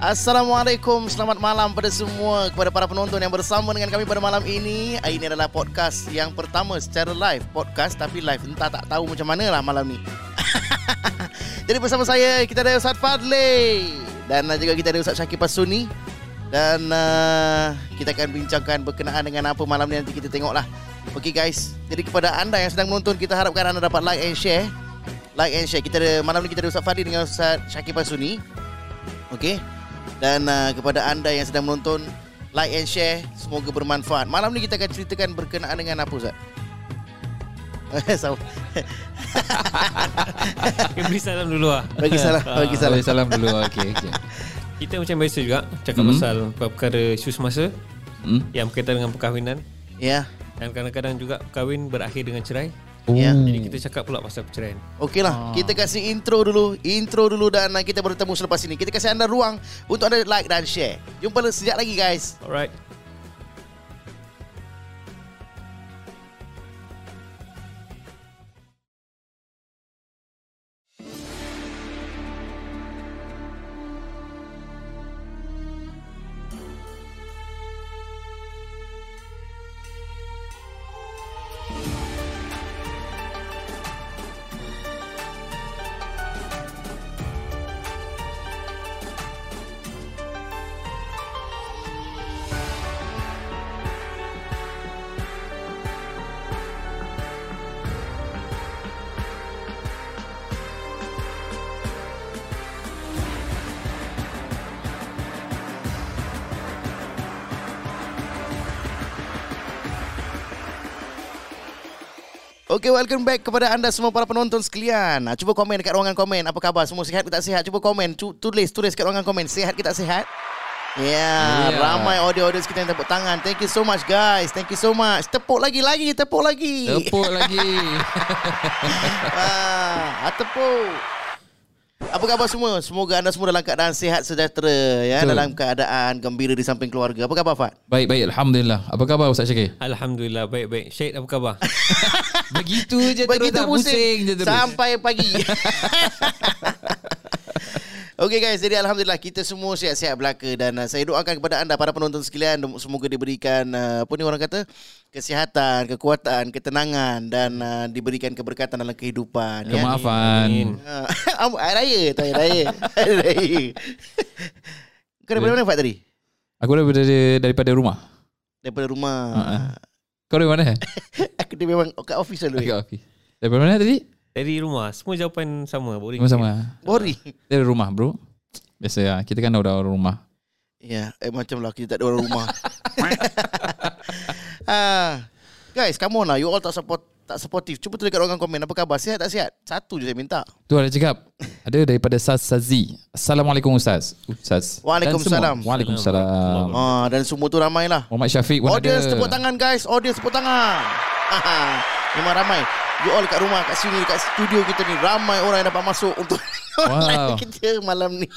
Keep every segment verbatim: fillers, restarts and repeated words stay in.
Assalamualaikum, selamat malam pada semua. Kepada para penonton yang bersama dengan kami pada malam ini. Ini adalah podcast yang pertama secara live. Podcast tapi live, entah tak tahu macam mana lah malam ni. Jadi bersama saya, kita ada Ustaz Fadli. Dan juga kita ada Ustaz Syakir Pasuni. Dan uh, kita akan bincangkan berkenaan dengan apa malam ni, nanti kita tengoklah. Okay guys, jadi kepada anda yang sedang menonton, kita harapkan anda dapat like and share. Like and share. Kita ada, malam ni kita ada Ustaz Fadli dengan Ustaz Syakir Pasuni. Okay. Dan uh, kepada anda yang sedang menonton, like and share, semoga bermanfaat. Malam ni kita akan ceritakan berkenaan dengan apa, Ustaz? Salam. Bagi salam dulu ah. Bagi salam, bagi salam. Bagi salam dulu. Okey, okey. Kita macam biasa juga cakap mm-hmm. pasal perkara isu semasa mm. yang berkaitan dengan perkahwinan. Ya. Yeah. Dan kadang-kadang juga kahwin berakhir dengan cerai. Yeah. Jadi kita cakap pula pasal perceraian. Okey lah, ah. kita kasih intro dulu. Intro dulu dan kita bertemu selepas ini. Kita kasih anda ruang untuk anda like dan share. Jumpa sejak lagi guys. Alright. Okay, welcome back kepada anda semua para penonton sekalian. Cuba komen dekat ruangan komen. Apa khabar? Semua sihat ke tak sihat? Cuba komen. Tulis, tulis dekat ruangan komen. Sihat ke tak sihat? Ya, yeah, yeah. Ramai audio-audio kita yang tepuk tangan. Thank you so much guys. Thank you so much. Tepuk lagi, lagi. Tepuk lagi. Tepuk lagi. ah, tepuk. Apa khabar semua? Semoga anda semua dalam keadaan sihat, sejahtera, ya, betul. Dalam keadaan gembira di samping keluarga. Apa khabar Fad? Baik, baik. Alhamdulillah. Apa khabar Ustaz Syakir? Alhamdulillah, baik, baik. Syed, apa khabar? Begitu je terus tak pusing je terus. Sampai pagi. Okay guys, jadi Alhamdulillah kita semua sihat-sihat belaka. Dan uh, saya doakan kepada anda, para penonton sekalian, semoga diberikan uh, apa ni orang kata, kesihatan, kekuatan, ketenangan. Dan uh, diberikan keberkatan dalam kehidupan. Kemaafan. Ya? Hari raya tu, hari raya. Hari raya. Kau daripada mana Fad tadi? Aku daripada, daripada rumah. Daripada rumah uh-huh. Kau dari mana? Aku dia memang kat office dulu. Kat office. Daripada mana tadi? Dari rumah. Semua jawapan sama. Boring. Semua sama. Boring. Dari rumah bro. Biasa ya. Kita kan dah ada orang rumah. Ya. Yeah, eh, macam lah kita tak ada orang rumah. uh, guys, come on lah. You all tak support, tak supportive. Cuba tulis kat orang komen. Apa khabar? Sihat tak sihat? Satu je saya minta. Tu ada cakap. Ada daripada Saz Sazi. Assalamualaikum Ustaz. Ustaz. Waalaikumsalam. Waalaikumsalam. Ah, dan semua tu ramai lah. Muhammad Syafiq. Audience tepuk tangan guys. Audience tepuk tangan. Memang ramai. You all kat rumah, kat sini, kat studio kita ni, ramai orang yang dapat masuk untuk wow. live kita malam ni.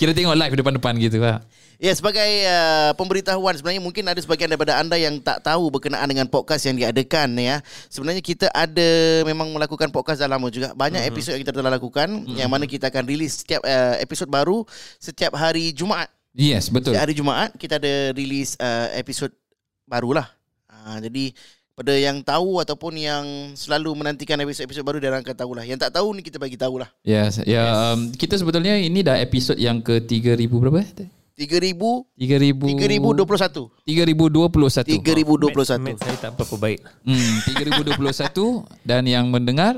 Kira tengok live depan-depan gitu lah. Ya, sebagai uh, pemberitahuan, sebenarnya mungkin ada sebagian daripada anda yang tak tahu berkenaan dengan podcast yang diadakan ya. Sebenarnya kita ada memang melakukan podcast dah lama juga. Banyak mm-hmm. episod yang kita telah lakukan mm-hmm. yang mana kita akan release setiap uh, episod baru setiap hari Jumaat. Yes, betul. Setiap hari Jumaat kita ada release uh, episod barulah. Uh, jadi pada yang tahu ataupun yang selalu menantikan episod-episod baru, diorang akan tahulah. Yang tak tahu ni kita bagi tahulah. Yes, yeah, yes. Um, kita sebetulnya ini dah episod yang ke tiga ribu berapa? tiga ribu dua puluh satu. tiga ribu dua puluh satu. tiga ribu dua puluh satu. Match saya tak berapa baik. Hmm, tiga ribu dua puluh satu dan yang mendengar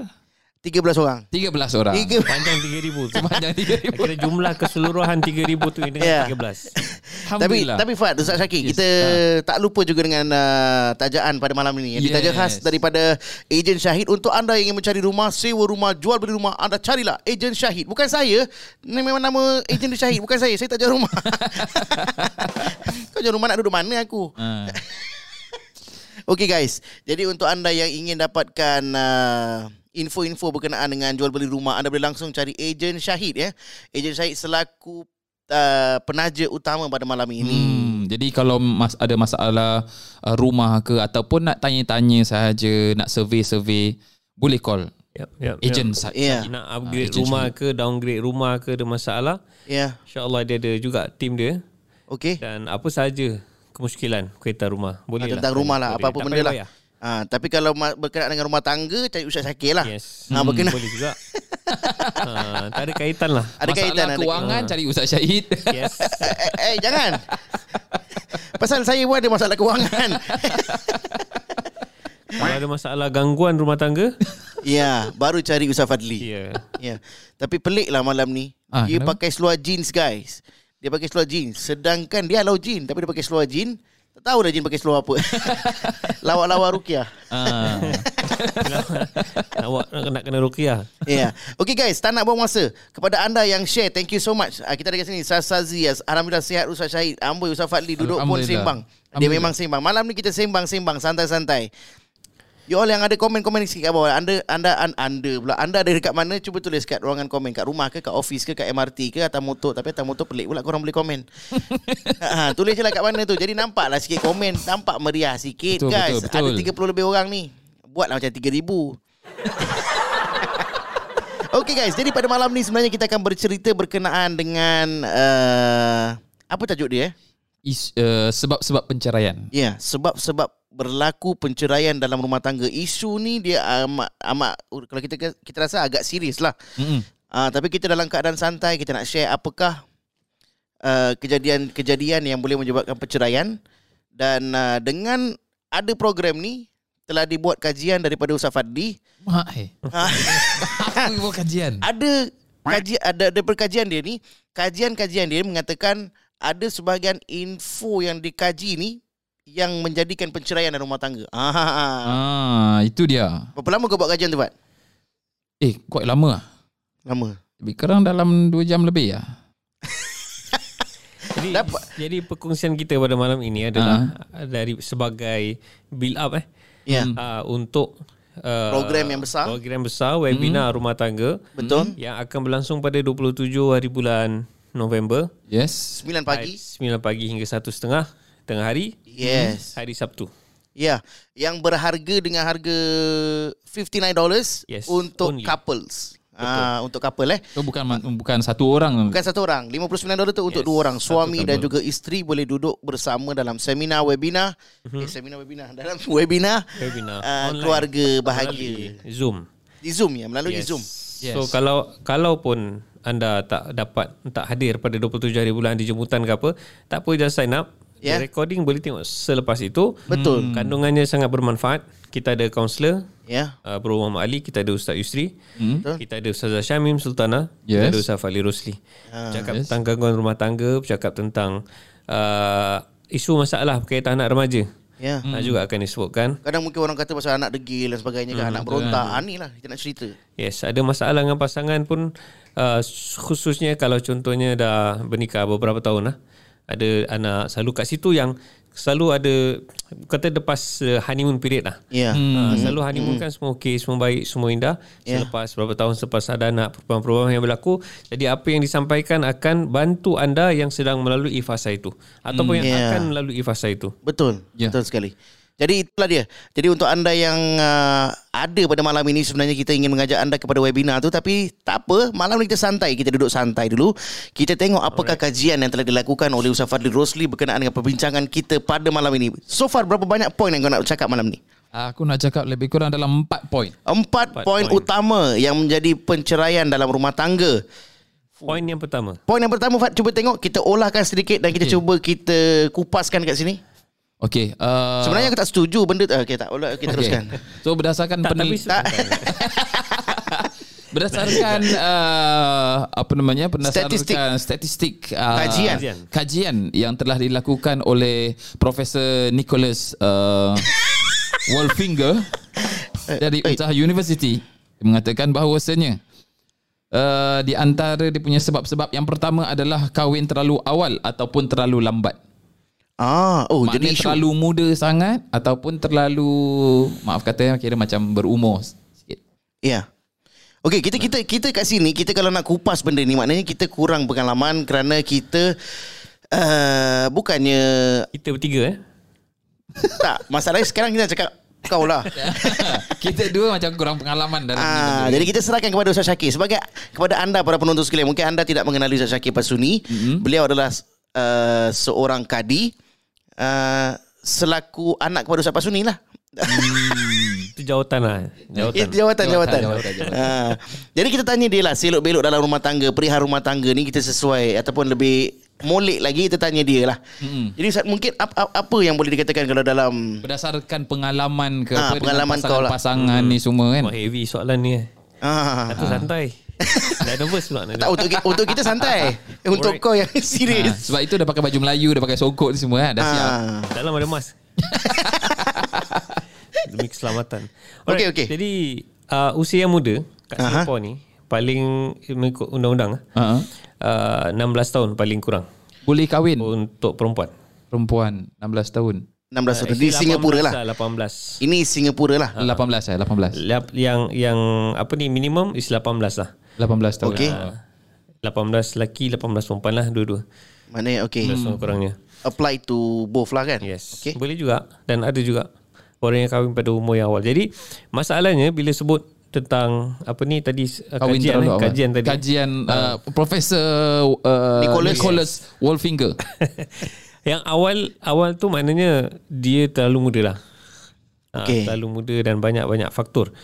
tiga belas orang. tiga belas orang. Sepanjang tiga ribu. Sepanjang tiga ribu. Kira jumlah keseluruhan tiga ribu tu ini yeah. tiga belas. Tapi tapi Fad, Ustaz Syakir, yes. kita ha. tak lupa juga dengan uh, tajaan pada malam ini. Yes. Ditaja khas daripada Ejen Syahid untuk anda yang ingin mencari rumah, sewa rumah, jual beli rumah, anda carilah Ejen Syahid. Bukan saya. Ini memang nama Ejen Syahid, bukan saya. Saya tak jual rumah. Kau jual rumah nak duduk mana aku? Ha. Okay guys. Jadi untuk anda yang ingin dapatkan uh, info-info berkenaan dengan jual beli rumah, anda boleh langsung cari Ejen Syahid ya. Ejen Syahid selaku uh, penaja utama pada malam ini. Hmm, jadi kalau mas ada masalah uh, rumah ke ataupun nak tanya-tanya sahaja, nak survey-survey, boleh call. Yep, yep, Ejen Syahid. Yeah. Nak upgrade uh, rumah Syahid. ke downgrade rumah ke ada masalah. Yeah. InsyaAllah dia ada juga team dia. Okay. Dan apa sahaja kemusykilan kereta rumah, boleh ha, tentang lah, rumah lah, apa-apa benda lah. lah. Ha, tapi kalau berkenaan dengan rumah tangga, cari Ustaz Syakir lah. Yes. Ha, hmm, berkenaan. Boleh juga. Ha, tak ada kaitan lah. Ada masalah kaitan, kewangan ada. Cari Ustaz Syahid. Yes. Eh, eh jangan. Pasal saya pun ada masalah kewangan. Kalau ada masalah gangguan rumah tangga, ya, baru cari Ustaz Fadli. Ya. Yeah. Yeah. Tapi pelik lah malam ni. Ah, dia kenapa? Pakai seluar jeans, guys. Dia pakai seluar jeans. Sedangkan dia halau jin, tapi dia pakai seluar jeans. Tak tahu dah jin pakai seluar apa. Lawak-lawak rukiah. Ah. Lawak nak kena rukiah. Ya. Yeah. Okey guys, tak nak buang masa. Kepada anda yang share, thank you so much. Kita ada kat sini Saz Sazi, alhamdulillah sihat Ustaz Syahid, amboi Ustaz Fadli duduk pun sembang. Dia memang sembang. Malam ni kita sembang-sembang santai-santai. You all yang ada komen-komen sikit kat bawah, anda anda anda pula anda ada dekat mana, cuba tulis kat ruangan komen, kat rumah ke, kat office ke, kat M R T ke, atas motor. Tapi atas motor pelik pula korang boleh komen. Ha, tulis je lah kat mana tu, jadi nampaklah sikit komen, nampak meriah sikit, betul, guys. Betul, betul. Ada tiga puluh lebih orang ni, buatlah macam tiga ribu. Okay guys, jadi pada malam ni sebenarnya kita akan bercerita berkenaan dengan uh, apa tajuk dia eh? Is, uh, sebab-sebab penceraian. Ya, yeah, sebab-sebab berlaku penceraian dalam rumah tangga. Isu ni dia amat, amat kalau kita kita rasa agak serius lah. Mm-hmm. Uh, tapi kita dalam keadaan santai, kita nak share apakah uh, kejadian-kejadian yang boleh menyebabkan perceraian. Dan uh, dengan ada program ni, telah dibuat kajian daripada Ustaz Fadli. Mak eh. Aku buat kajian. Ada kajian, ada daripada kajian dia ni, kajian-kajian dia mengatakan ada sebahagian info yang dikaji ni yang menjadikan penceraian dalam rumah tangga. Ah, ah, itu dia. Berapa lama kau buat kajian tu, Pat? Eh, kuat lama lah. Lama. Lebih kurang dalam dua jam lebih lah. Jadi, jadi perkongsian kita pada malam ini adalah uh-huh. dari sebagai build up eh. Yeah. Uh, untuk Uh, program yang besar Program besar webinar hmm. rumah tangga. Betul. Yang akan berlangsung pada dua puluh tujuh hari bulan November. Yes. sembilan pagi, sembilan pagi hingga satu tiga puluh tengah hari. Yes. hmm. Hari Sabtu. Ya, yeah. Yang berharga dengan harga lima puluh sembilan dolar. Yes. Untuk only couples. Ah, untuk couple eh. So, bukan bukan satu orang. Bukan satu orang. lima puluh sembilan dolar tu untuk yes, dua orang. Suami dan juga isteri boleh duduk bersama dalam seminar webinar. Mm-hmm. Eh, seminar webinar. Dalam webinar. Webinar. Uh, keluarga bahagia. Melalui Zoom. Di Zoom ya, melalui yes. Zoom. Yes. So kalau kalau pun anda tak dapat tak hadir pada dua puluh tujuh hari bulan di jemputan ke apa, tak apa, just sign up. Yeah. Recording boleh tengok selepas itu. Betul. Kandungannya sangat bermanfaat. Kita ada kaunselor, yeah. uh, Bro Muhammad Ali. Kita ada Ustaz Yusri. mm. Kita ada Ustazah Syamim Sultanah. Yes. Kita ada Ustazah Fali Rosli. ah, Bercakap yes. tentang gangguan rumah tangga, bercakap tentang uh, isu masalah berkaitan anak remaja. yeah. Nak mm. juga akan disebutkan. Kadang mungkin orang kata pasal anak degil dan sebagainya, mm. kan? Anak berontak. ah, Ni lah kita nak cerita. Yes. Ada masalah dengan pasangan pun, uh, khususnya kalau contohnya dah bernikah beberapa tahun lah, ada anak, selalu kat situ yang selalu ada kata lepas honeymoon period lah. Yeah. Hmm. Selalu honeymoon hmm. kan semua okey, semua baik, semua indah. Yeah. Selepas berapa tahun selepas ada anak, perubahan-perubahan yang berlaku. Jadi apa yang disampaikan akan bantu anda yang sedang melalui fasa itu ataupun hmm. yang yeah. akan melalui fasa itu. Betul. Yeah. Betul sekali. Jadi itulah dia. Jadi untuk anda yang uh, ada pada malam ini, sebenarnya kita ingin mengajak anda kepada webinar tu, tapi tak apa, malam ni kita santai, kita duduk santai dulu. Kita tengok apakah Alright. kajian yang telah dilakukan oleh Ustaz Fadli Rosli berkenaan dengan perbincangan kita pada malam ini. So far berapa banyak poin yang kau nak cakap malam ni? Aku nak cakap lebih kurang dalam empat poin. empat poin utama yang menjadi penceraian dalam rumah tangga. Poin yang pertama. Poin yang pertama, Fad, cuba tengok, kita olahkan sedikit dan okay. kita cuba kita kupaskan kat sini. Okey, uh, sebenarnya aku tak setuju benda tu. Okey, tak boleh okay, okay. teruskan. So berdasarkan penelitian tak, berdasarkan uh, apa namanya? berdasarkan statistik, statistik uh, kajian. kajian yang telah dilakukan oleh Profesor Nicholas uh, Wolfinger dari Utah University, mengatakan bahawasanya uh, di antara dia punya sebab-sebab yang pertama adalah kahwin terlalu awal ataupun terlalu lambat. Ah, oh, maknanya jadi terlalu isu. muda sangat ataupun terlalu, maaf kata, kira macam berumur sikit. Ya. Yeah. Okey, kita kita kita kat sini, kita kalau nak kupas benda ni maknanya kita kurang pengalaman kerana kita uh, bukannya kita bertiga eh. Tak, masalahnya sekarang kita cakap kau lah. Kita dua macam kurang pengalaman dalam Aa, Jadi kita serahkan kepada Ustaz Syakir. Sebagai kepada anda para penonton sekalian, mungkin anda tidak mengenali Ustaz Syakir Pasuni. Mm-hmm. Beliau adalah uh, seorang kadi uh, selaku anak kepada Ustaz Pasuni lah. Itu jawatan lah. Jawatan, jawatan, jawatan. jawatan, jawatan. Uh, Jadi kita tanya dia lah selok belok dalam rumah tangga, perihal rumah tangga ni kita sesuai ataupun lebih molek lagi kita tanya dia lah. Mm-hmm. Jadi mungkin ap, ap, apa yang boleh dikatakan kalau dalam berdasarkan pengalaman ke ha, apa, pengalaman pasangan, pasangan hmm. ni semua kan. Wah, heavy soalan ni. Ah. Satu santai. Dah nervous pula. Tak, untuk, untuk kita santai. Untuk kau yang serius. Ha, sebab itu dah pakai baju Melayu, dah pakai sokok ni semua, ha, dah ha. siap. Dalam ada mas. Demi keselamatan. Okey okey. Jadi uh, usia muda kat uh-huh. Singapura ni paling mengikut undang-undang uh-huh. Uh, enam belas tahun paling kurang boleh kahwin untuk perempuan. Perempuan enam belas tahun. enam belas tahun uh, di Singapura lah. lapan belas. Ini Singapura lah. Uh, lapan belas eh lapan belas. Yang yang apa ni minimum is lapan belas lah. lapan belas tahun. Okey. Uh, lapan belas lelaki, lapan belas perempuan lah dua-dua. Maknanya okey. Hmm. Kurangnya. Apply to both lah kan? Yes. Okay. Boleh juga dan ada juga orang yang kahwin pada umur yang awal. Jadi masalahnya bila sebut tentang apa ni tadi kahwin kajian eh, kajian tadi kajian uh, uh, Profesor uh, Nicholas, Nicholas Wolfinger. Yang awal awal tu maknanya dia terlalu muda lah. Okay. Ha, terlalu muda dan banyak-banyak faktor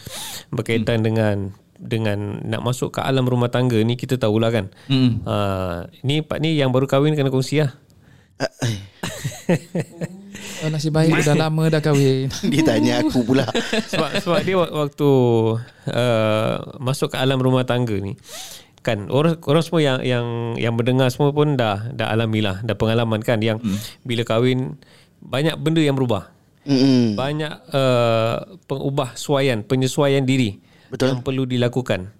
berkaitan hmm. dengan dengan nak masuk ke alam rumah tangga ni kita tahulah kan. Hmm. Ha, ni pak ni yang baru kahwin kena kongsi lah. Oh, nasib baik dah lama dah kahwin. Dia tanya aku pula. Sebab sebab dia waktu uh, masuk ke alam rumah tangga ni kan orang orang semua yang yang yang mendengar semua pun dah dah alamilah, dah pengalaman kan yang hmm. bila kahwin banyak benda yang berubah. Hmm. Banyak uh, pengubahsuaian, penyesuaian diri. Betul. Yang perlu dilakukan.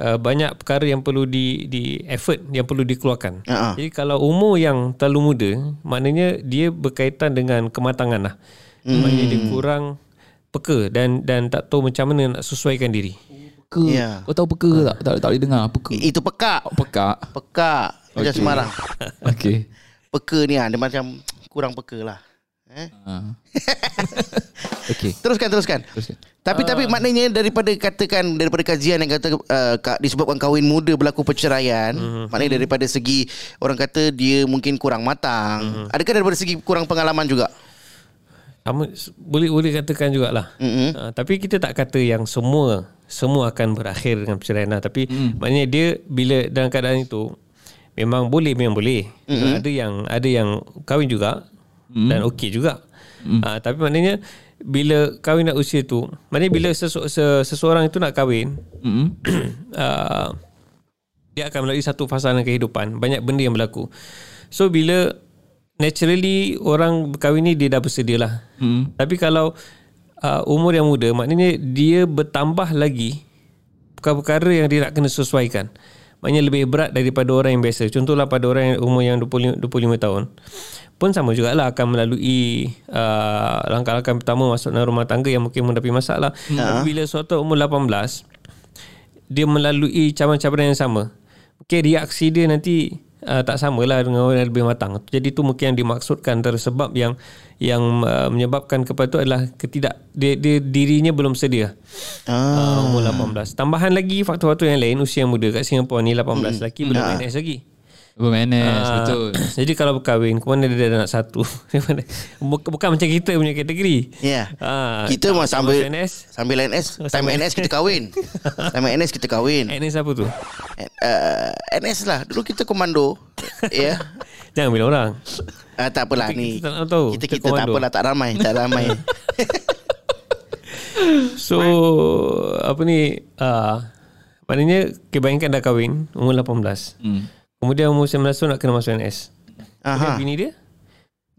Uh, banyak perkara yang perlu di, di effort yang perlu dikeluarkan. Uh-huh. Jadi kalau umur yang terlalu muda, maknanya dia berkaitan dengan kematangan lah. Hmm. Maknanya dia kurang peka dan dan tak tahu macam mana nak sesuaikan diri. Peka. Yeah. Kau tahu peka tak? Tak, tak boleh dengar peka. Itu pekak. Oh, pekak. Pekak. Okay. Macam Semarang. Okey. Peka ni lah, dia macam kurang peka lah. Eh? Uh. Okay. Teruskan, teruskan. Teruskan. Tapi uh. tapi maknanya daripada katakan daripada kajian yang kata uh, disebabkan kahwin muda berlaku perceraian, uh-huh. maknanya daripada segi orang kata dia mungkin kurang matang. Uh-huh. Adakah daripada segi kurang pengalaman juga? Boleh boleh katakan jugalah. Uh-huh. Uh, tapi kita tak kata yang semua semua akan berakhir dengan perceraian. Tapi uh-huh. maknanya dia bila dalam keadaan itu memang boleh memang boleh. Uh-huh. Ada yang ada yang kahwin juga. Dan okey juga. Mm. Ha, tapi maknanya bila kahwin nak usia tu, maknanya bila sesu, seseorang itu nak kahwin, mm. uh, dia akan melalui satu fasa dalam kehidupan, banyak benda yang berlaku. So bila naturally orang berkahwin ni dia dah bersedia lah. Mm. Tapi kalau uh, umur yang muda, maknanya dia bertambah lagi perkara-perkara yang dia nak kena sesuaikan. Maknanya lebih berat daripada orang yang biasa. Contohlah pada orang yang umur yang dua puluh lima tahun pun sama jugalah akan melalui uh, langkah-langkah pertama masuk dalam rumah tangga yang mungkin mendapat masalah. Nah. Bila suatu umur lapan belas dia melalui cabaran-cabaran yang sama. Okey, reaksi dia nanti uh, tak samalah dengan orang yang lebih matang. Jadi tu mungkin yang dimaksudkan antara sebab yang yang uh, menyebabkan kepada tu adalah ketidak dia, dia dirinya belum sedia. Ah. Uh, umur lapan belas. Tambahan lagi faktor-faktor yang lain usia muda kat Singapura ni lapan belas hmm. lelaki belum nah. N S lagi. Bermanis, uh, betul. Jadi kalau berkahwin, kemana dia ada anak satu? Bukan macam kita punya kategori. Ya. Yeah. Uh, kita mah sambil N S. Sambil N S, time N S kita kahwin. Time N S kita kahwin. N S apa tu? Uh, N S lah. Dulu kita komando. Ya. Yeah. Jangan bilang orang. Uh, tak apalah kita, ni. Kita tak tahu. Kita, kita, kita tak apalah, tak ramai, tak ramai. So, apa ni? Uh, maknanya kebanyakan dah kahwin umur lapan belas. Hmm. Kemudian umur sembilan belas tahun nak kena masuk N S. Aha. Kemudian bini dia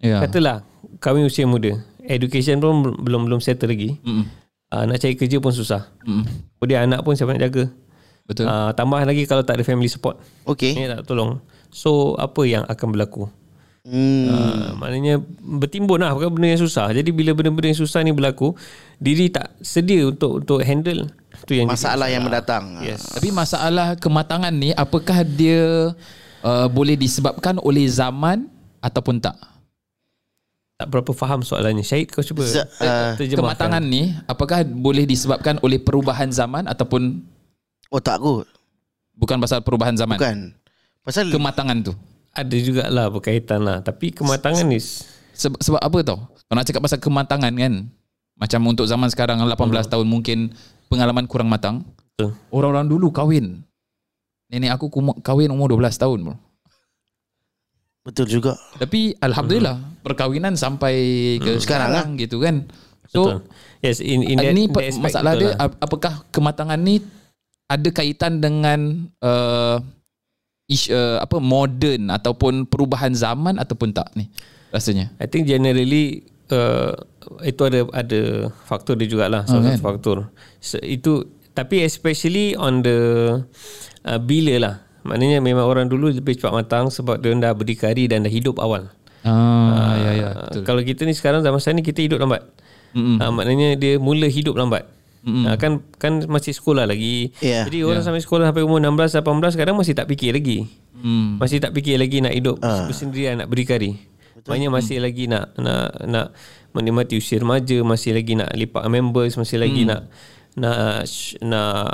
yeah. katalah kahwin usia muda, education pun belum belum settle lagi. Mm-hmm. uh, Nak cari kerja pun susah. Mm-hmm. Kemudian anak pun siapa nak jaga. Betul. uh, Tambah lagi kalau tak ada family support. Okay. Ini tak tolong. So apa yang akan berlaku? Mm. uh, Maknanya bertimbun lah benda yang susah. Jadi bila benda-benda yang susah ni berlaku, diri tak sedia untuk untuk handle. Itu yang masalah yang mendatang. Yes. Tapi masalah kematangan ni, apakah dia uh, boleh disebabkan oleh zaman ataupun tak? tak berapa faham soalannya. Syahid, kau cuba Z- uh, kematangan ni apakah boleh disebabkan oleh perubahan zaman ataupun otak aku? Bukan pasal perubahan zaman. Bukan. Pasal kematangan tu. Ada jugalah berkaitan lah. Tapi kematangan ni sebab, sebab apa tau? Kalau nak cakap pasal kematangan kan, macam untuk zaman sekarang lapan belas hmm. tahun mungkin pengalaman kurang matang. Betul. Orang-orang dulu kahwin. Nenek aku kahwin umur dua belas tahun bro. Betul juga. Tapi alhamdulillah hmm. perkahwinan sampai ke hmm. sekarang, sekarang lah. Gitu kan. So betul. Yes, in, in that, ini that masalah dia lah. Apakah kematangan ni ada kaitan dengan uh, ish, uh, apa modern ataupun perubahan zaman ataupun tak ni rasanya? I think generally uh, itu ada ada faktor dia jugalah, oh, salah satu faktor. So, itu tapi especially on the uh, bila lah. Maknanya memang orang dulu lebih cepat matang sebab dia dah berdikari dan dah hidup awal. Ah, uh, ya, ya, betul. Kalau kita ni sekarang zaman sekarang ni kita hidup lambat. Uh, maknanya dia mula hidup lambat. Mm-hmm. Kan kan masih sekolah lagi, yeah. Jadi orang yeah. sampai sekolah sampai umur enam belas lapan belas kadang masih tak fikir lagi, mm. masih tak fikir lagi nak hidup uh. bersendirian, nak berdikari. Banyak masih mm. lagi nak nak nak menikmati usia remaja, masih lagi nak lipat members, masih lagi mm. nak nak nak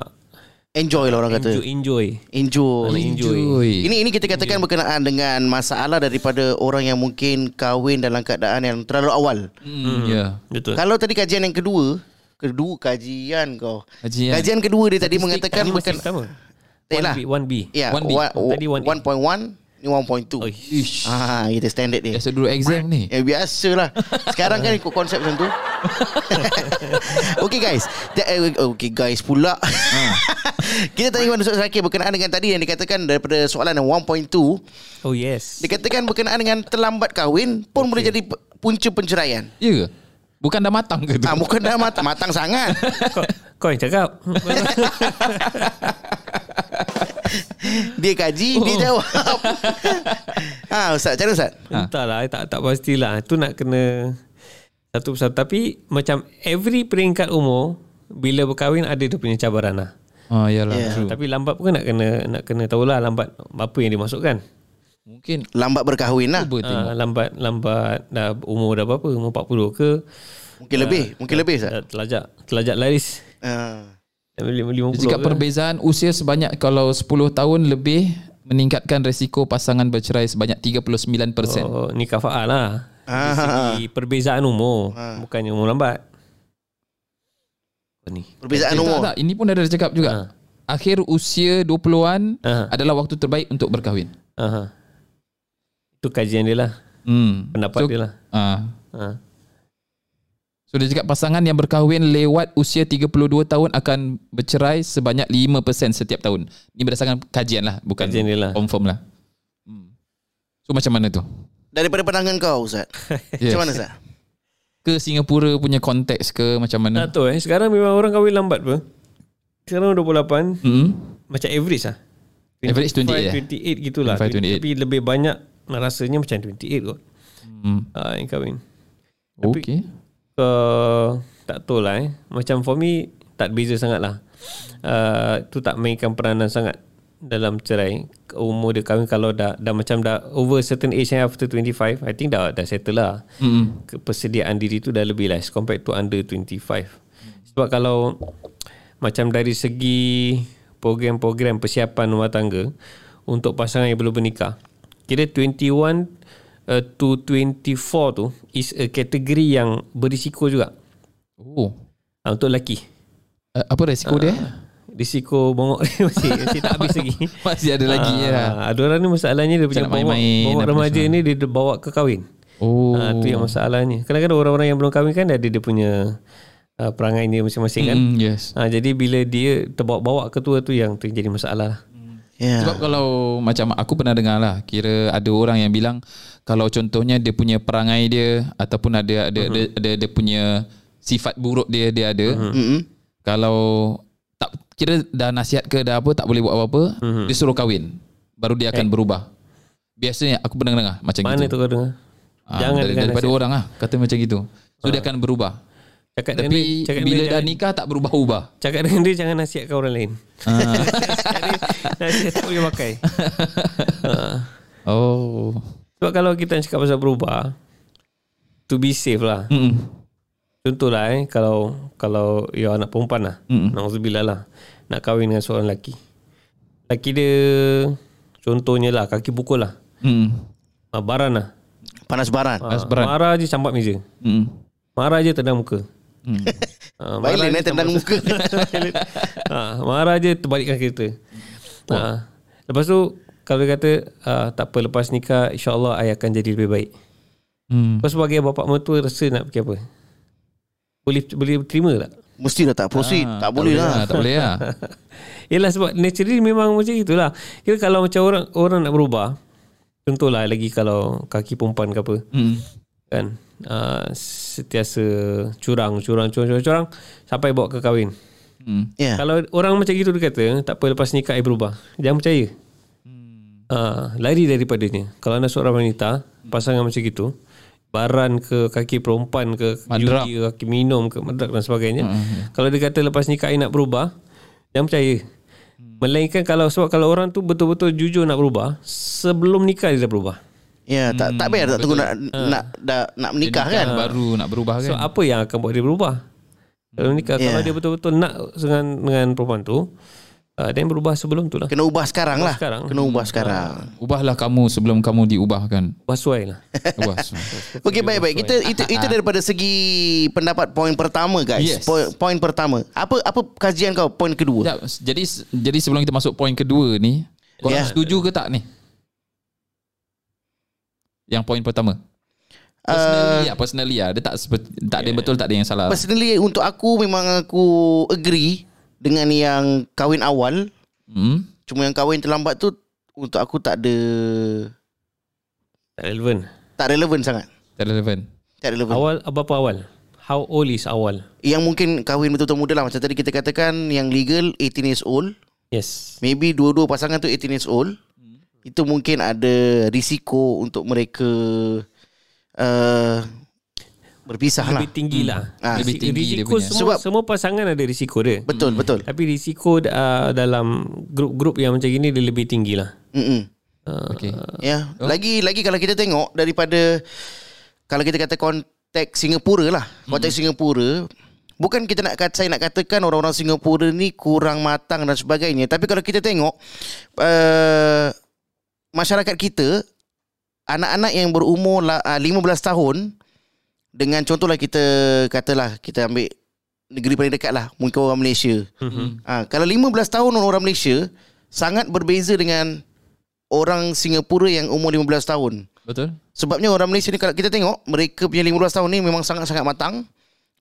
enjoy lah orang enjoy, kata enjoy enjoy enjoy ini ini kita katakan enjoy. Berkenaan dengan masalah daripada orang yang mungkin kahwin dalam keadaan yang terlalu awal. Mm. Yeah. Betul. Kalau tadi kajian yang kedua Kedua kajian kau kajian. kajian kedua dia tadi mengatakan bukan sama. one B Ya, one point one ni one point two Ah, itu standard dia. Biasa dulu exam ni. Ya, biasalah. Sekarang kan ikut konsep macam tu. Okay guys. Okay guys pula. Kita tadi dengan Ustaz Syakir berkenaan dengan tadi yang dikatakan daripada soalan yang one point two Oh yes. Dikatakan berkenaan dengan terlambat kahwin pun okay. boleh jadi punca penceraian. Ya ke? Bukan dah matang ke tu? Ah, bukan dah matang. Matang sangat. Kau, kau yang cakap. Dia kaji, oh. dia jawab. Ah, Ustaz, cara Ustaz? Entahlah, tak tak pastilah. Itu nak kena satu persatu. Tapi macam every peringkat umur, bila berkahwin ada dia punya cabaran lah. Oh, yalah. Yeah. Tapi lambat pun nak kena nak kena tahulah lambat apa yang dimasukkan. Mungkin lambat berkahwin lah. Ha, lambat lambat dah umur dah berapa? Umur empat puluh ke? Mungkin uh, lebih, mungkin dah, lebih sah. Telajak, telajak laris. Ah. Uh. Jika perbezaan kan? Usia sebanyak kalau sepuluh tahun lebih meningkatkan resiko pasangan bercerai sebanyak tiga puluh sembilan peratus Oh, nikah faal lah. Ah. Dari segi perbezaan umur, ah. bukannya umur lambat. Apa ni? Perbezaan eh, umur. Tak, tak, ini pun ada cakap juga. Ah. Akhir usia dua puluhan ah. adalah waktu terbaik untuk berkahwin. Aha. Itu kajian dia lah. hmm. Pendapat so, dia lah. uh. uh. So dia cakap pasangan yang berkahwin lewat usia tiga puluh dua tahun akan bercerai sebanyak lima peratus setiap tahun. Ini berdasarkan kajian lah, bukan kajian dia lah. Confirm lah. hmm. So macam mana tu daripada pandangan kau Ustaz? Yes. Macam mana Ustaz? Ke Singapura punya konteks ke macam mana? Tak tahu eh. Sekarang memang orang kahwin lambat pun. Sekarang dua puluh lapan hmm. macam average lah, average dua puluh, dua puluh, dua puluh lapan, dua puluh lapan, dua puluh lapan, dua puluh lapan gitulah. Tapi lebih banyak rasanya macam dua puluh lapan kot. Hmm. Ah, yang kahwin. Tapi okay. uh, tak tahu lah eh. Macam for me tak beza sangat lah. Uh, tu tak mainkan peranan sangat dalam cerai. Umur dia kahwin kalau dah dah macam dah over certain age after twenty-five I think dah dah settle lah. Hmm. Persediaan diri tu dah lebih lah compared to under twenty-five Sebab kalau macam dari segi program-program persiapan rumah tangga untuk pasangan yang belum bernikah, kira twenty-one to twenty-four tu is a kategori yang berisiko juga. Oh. Ha, untuk lelaki. Uh, apa risiko ha, dia? Risiko bongok dia masih, masih tak habis lagi. Masih ada ha, lagi ya. Ada orang ni masalahnya dia punya bongok, main, bongok remaja ni dia bawa ke kahwin. Oh. Ha, tu yang masalahnya. Kadang-kadang orang-orang yang belum kahwin kan ada dia punya uh, perangai dia masing-masing kan. Mm, yes. Ha, jadi bila dia terbawa-bawa ke tua tu yang tu jadi masalah. Yeah. Sebab kalau macam aku pernah dengar lah, kira ada orang yang bilang kalau contohnya dia punya perangai dia ataupun ada ada uh-huh. ada dia punya sifat buruk dia dia ada, uh-huh. kalau tak kira dah nasihat ke dah apa tak boleh buat apa-apa, uh-huh. dia suruh kahwin baru dia akan eh. berubah. Biasanya aku pernah dengar macam mana gitu. Mana tu kau dengar? Ha, Jangan dari, daripada nasihat. Orang lah kata macam gitu. So uh-huh. dia akan berubah. Cakap tapi dia, bila dah jangan, nikah tak berubah-ubah. Cakap dengan dia jangan nasihatkan orang lain. Ah. Nasihat tak boleh pakai. Ah. Oh. Sebab kalau kita cakap pasal berubah, to be safe lah. Mm-mm. Contoh lah eh, kalau kalau your anak perempuan lah, na'udzubillah lah, nak kahwin dengan seorang lelaki, lelaki dia contohnya lah kaki pukul lah, ah, baran lah, panas baran, ah, panas baran. Marah je campak meja, mm. marah je tendang muka, mm. ah, violent eh tendang muka. ah, marah je terbalikkan kereta. oh. ah, Lepas tu kalau dia kata ah, tak apa, lepas nikah insyaAllah ayah akan jadi lebih baik. mm. Lepas sebagai bapa mertua rasa nak pergi apa? Boleh, boleh terima tak? Mesti dah tak proceed. Ah, tak, tak boleh lah. Tak boleh lah. Yelah, sebab naturally memang macam itulah. Kira kalau macam orang orang nak berubah, contohlah lagi kalau kaki perempuan ke apa, mm. kan, uh, setiasa curang, curang, curang, curang, curang sampai bawa ke kahwin. mm. yeah. Kalau orang macam gitu dia kata tak apa, lepas nikah I berubah, jangan percaya. mm. uh, Lari daripadanya. Kalau anda seorang wanita, pasangan mm. macam gitu, baran ke, kaki perempuan ke, madrak, ke kaki minum ke, madrak dan sebagainya, hmm. kalau dia kata lepas nikah nak berubah, jangan percaya. hmm. Melainkan kalau, sebab kalau orang tu betul-betul jujur nak berubah, sebelum nikah dia dah berubah. Ya, tak tak payah hmm, tak tunggu nak, ha. nak nak nak menikah nikah, kan, baru nak berubah kan. So apa yang akan buat dia berubah? Kalau nikah, yeah. kalau dia betul-betul nak dengan dengan perempuan tu, Uh, dan berubah sebelum tu lah. Kena ubah sekarang ubah lah sekarang. Kena ubah sekarang. uh, Ubahlah kamu sebelum kamu diubahkan. Basuai lah. Okey, baik-baik. Kita itu, itu daripada segi pendapat poin pertama, guys. yes. poin, poin pertama. Apa apa kajian kau poin kedua? Sekejap, Jadi jadi sebelum kita masuk poin kedua ni, kau yeah. setuju ke tak ni? Yang poin pertama, personally lah, uh, personally lah. Dia tak, tak yeah. ada betul, tak ada yang salah. Personally lah. Untuk aku, memang aku agree dengan yang kahwin awal. hmm. Cuma yang kahwin terlambat tu, untuk aku tak ada, tak relevan. Tak relevan sangat. Tak relevan. Tak relevan. Awal, berapa awal? How old is awal? Yang mungkin kahwin betul-betul muda lah. Macam tadi kita katakan yang legal eighteen years old. Yes. Maybe dua-dua pasangan tu eighteen years old. hmm. Itu mungkin ada risiko untuk mereka uh, berpisah lebih lah. Tinggi lah. Ha. Lebih tinggi lah. Risiko semua, sebab semua pasangan ada risiko dia. Betul, hmm. betul. Tapi risiko uh, dalam grup-grup yang macam gini dia lebih tinggi lah. Hmm. Uh, okay. Ya. Yeah. Oh. Lagi lagi kalau kita tengok daripada, kalau kita kata konteks Singapura lah. Konteks hmm. Singapura, bukan kita nak, saya nak katakan orang-orang Singapura ni kurang matang dan sebagainya. Tapi kalau kita tengok uh, masyarakat kita, anak-anak yang berumur uh, lima belas tahun, dengan contohlah kita katalah kita ambil negeri paling dekat lah, mungkin orang Malaysia. Mm-hmm. Ha, kalau lima belas tahun orang Malaysia sangat berbeza dengan orang Singapura yang umur lima belas tahun. Betul. Sebabnya orang Malaysia ni kalau kita tengok, mereka punya lima belas tahun ni memang sangat-sangat matang.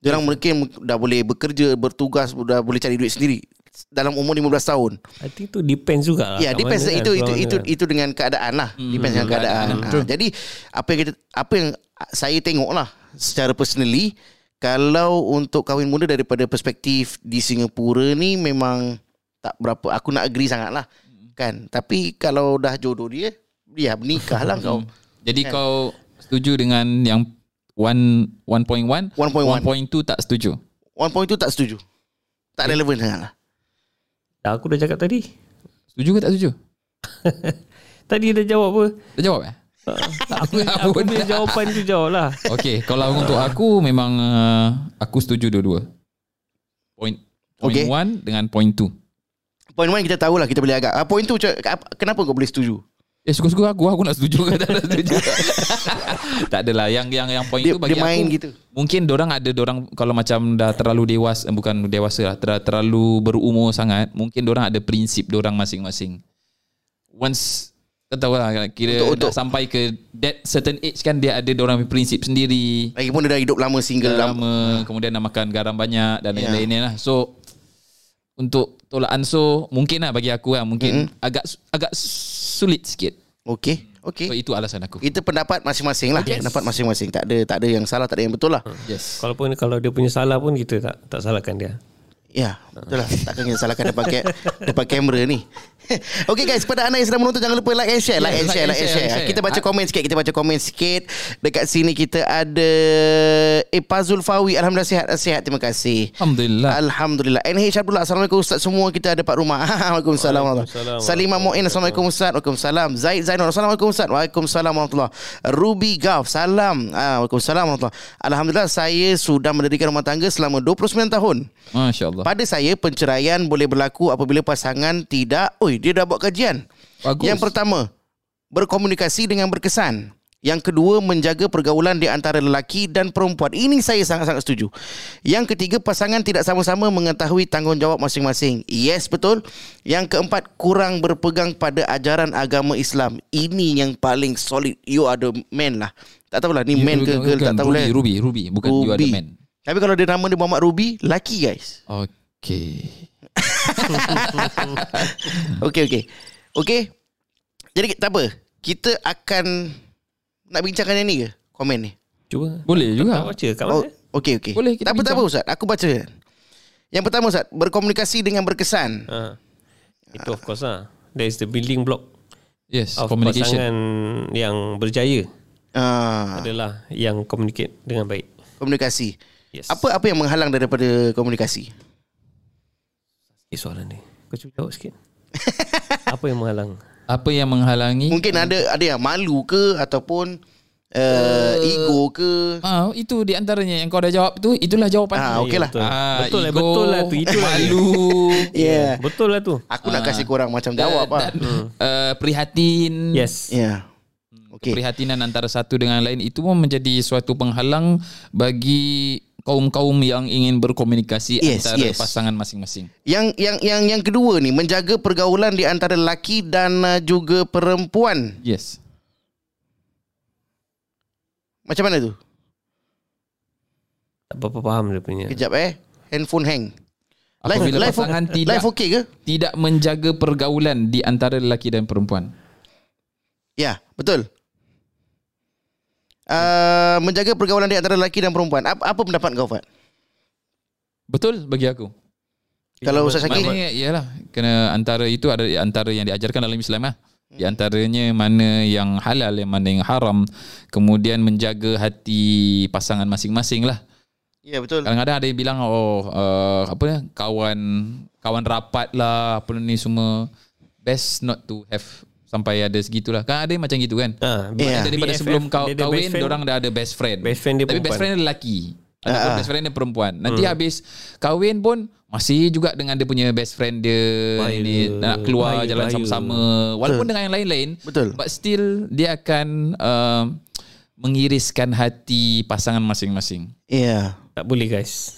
Diorang yeah. mereka dah boleh bekerja, bertugas, dah boleh cari duit sendiri dalam umur lima belas tahun. I think itu depends juga lah. Ya, yeah, depends itu, itu itu itu dengan keadaan lah. Mm-hmm. Depends dengan keadaan. Mm-hmm. Ha, jadi apa yang kita, apa yang saya tengok lah secara personally, kalau untuk kahwin muda daripada perspektif di Singapura ni memang tak berapa, aku nak agree sangat lah kan. Tapi kalau dah jodoh dia, dia bernikah lah kau. Jadi kan? Kau setuju dengan yang satu, satu titik satu, satu titik satu, tak setuju? satu titik dua tak setuju. Tak okay. relevan sangat lah. Dah, aku dah cakap tadi. Setuju ke tak setuju? Tadi dah jawab apa? Dah jawab eh? Aku, aku punya jawapan tu jauh lah. Okay, kalau untuk aku memang uh, aku setuju dua-dua. Point point okay. one dengan point two. Point one kita tahulah, kita boleh agak. uh, Point two, kenapa kau boleh setuju? Eh, suka-suka aku aku nak setuju ke tak nak setuju. Tak adalah yang yang yang point dia, tu bagi dia main aku gitu. Mungkin dorang ada dorang kalau macam dah terlalu dewasa, bukan dewasa lah, ter, terlalu berumur sangat, mungkin dorang ada prinsip dorang masing-masing. Once kau tahu lah, kira untuk, untuk. sampai ke that certain age kan, dia ada diorang prinsip sendiri. Lagipun dia dah hidup lama, single lama, lama. Kemudian dah makan garam banyak dan yeah. lain-lain lah. So untuk tolak ansur, mungkin lah bagi aku lah, mungkin mm-hmm. agak agak sulit sikit. Okay, okay. So itu alasan aku. Itu pendapat masing-masing lah. Yes. Pendapat masing-masing. Tak ada tak ada yang salah, tak ada yang betul lah. Yes. Kalaupun kalau dia punya salah pun, kita tak tak salahkan dia. Ya, betul lah. Takkan kita salahkan depan, depan kamera ni. Okay guys, kepada anda yang sedang menonton, jangan lupa like and share. Like yeah, and share, like and share, share. Kita baca komen sikit. Kita baca komen sikit Dekat sini kita ada Eh Pazul Fawi, Alhamdulillah sihat, sihat. Terima kasih, Alhamdulillah. Alhamdulillah. N H Abdullah, Assalamualaikum Ustaz semua. Kita ada Pak Rumah, Waalaikumsalam. Salimah Mu'in, Assalamualaikum Ustaz. Waalaikumsalam. Zaid Zainul, Assalamualaikum Ustaz. Waalaikumsalam warahmatullahi. Ruby Gaf, salam. Waalaikumsalam warahmatullahi. Alhamdulillah saya sudah mendirikan rumah tangga selama dua puluh sembilan tahun. Masya Allah. Pada saya perceraian boleh berlaku apabila pasangan tidak, oi, dia dah buat kajian. Bagus. Yang pertama, berkomunikasi dengan berkesan. Yang kedua, menjaga pergaulan di antara lelaki dan perempuan. Ini saya sangat-sangat setuju. Yang ketiga, pasangan tidak sama-sama mengetahui tanggungjawab masing-masing. Yes, betul. Yang keempat, kurang berpegang pada ajaran agama Islam. Ini yang paling solid. You are the man lah. Tak tahulah ni you man bukan, ke girl bukan, tak tahulah. Ruby, Ruby, Ruby. Bukan Ruby. You are the man. Tapi kalau dia nama dia Muhammad Ruby, laki guys. Okay. Okey okey. Okey. Jadi tak apa. Kita akan nak bincangkan yang ni ke? Komen ni. Cuba. Boleh juga. Kau baca kat mana? Oh, okey okey. Tak apa tak apa Ustaz. Aku baca. Yang pertama Ustaz, berkomunikasi dengan berkesan. Ha. Itu of course lah. That is the building block. Yes, of communication. Pasangan yang berjaya. Ha. Adalah yang communicate dengan baik. Komunikasi. Yes. Apa apa yang menghalang daripada komunikasi? Eh, soalan ni kau cuba jawab sikit. Apa yang menghalang? Apa yang menghalangi? Mungkin ada ada yang malu ke, ataupun uh, uh, ego ke. Ah, itu di antaranya yang kau dah jawab tu. Itulah jawapan. Ah, okeylah. Betul, ah, betul, ego, betul lah tu. Itu malu. Yeah. Betul lah tu. Aku ah, nak kasih korang macam da, jawab da, ah. Uh, prihatin. Yes. Yeah. Okay. Keprihatinan antara satu dengan lain itu pun menjadi suatu penghalang bagi kaum-kaum yang ingin berkomunikasi, yes, antara yes. pasangan masing-masing. Yang yang yang yang kedua ni, menjaga pergaulan di antara lelaki dan juga perempuan. Yes. Macam mana tu? Tak apa-apa faham dia punya. Kejap eh. Handphone hang. Live, live pasangan tidak, live okay ke? Tidak menjaga pergaulan di antara lelaki dan perempuan. Ya, betul. Uh, menjaga pergaulan di antara lelaki dan perempuan. Apa, apa pendapat kau, Fat? Betul bagi aku. Kalau Ustaz Syakir, iyalah, kena antara itu ada antara yang diajarkan dalam Islam lah. Di antaranya mana yang halal, yang mana yang haram, kemudian menjaga hati pasangan masing-masing lah. Ya, betul. Kadang-kadang ada yang bilang oh uh, apa ni, kawan kawan rapat lah, apa ni semua, best not to have. Sampai ada segitulah. Kan ada macam gitu kan. Ha, yeah. Daripada B F F, sebelum kau kahwin, orang dah ada best friend. Best friend tapi perempuan. Best friend dia lelaki. Uh, uh. Best friend dia perempuan. Nanti hmm. habis kahwin pun masih juga dengan dia punya best friend dia. Bayu, ni, nak keluar bayu, jalan bayu. sama-sama. Walaupun betul. dengan yang lain-lain. Betul. But still dia akan uh, mengiriskan hati pasangan masing-masing. Ya. Yeah. Tak boleh guys.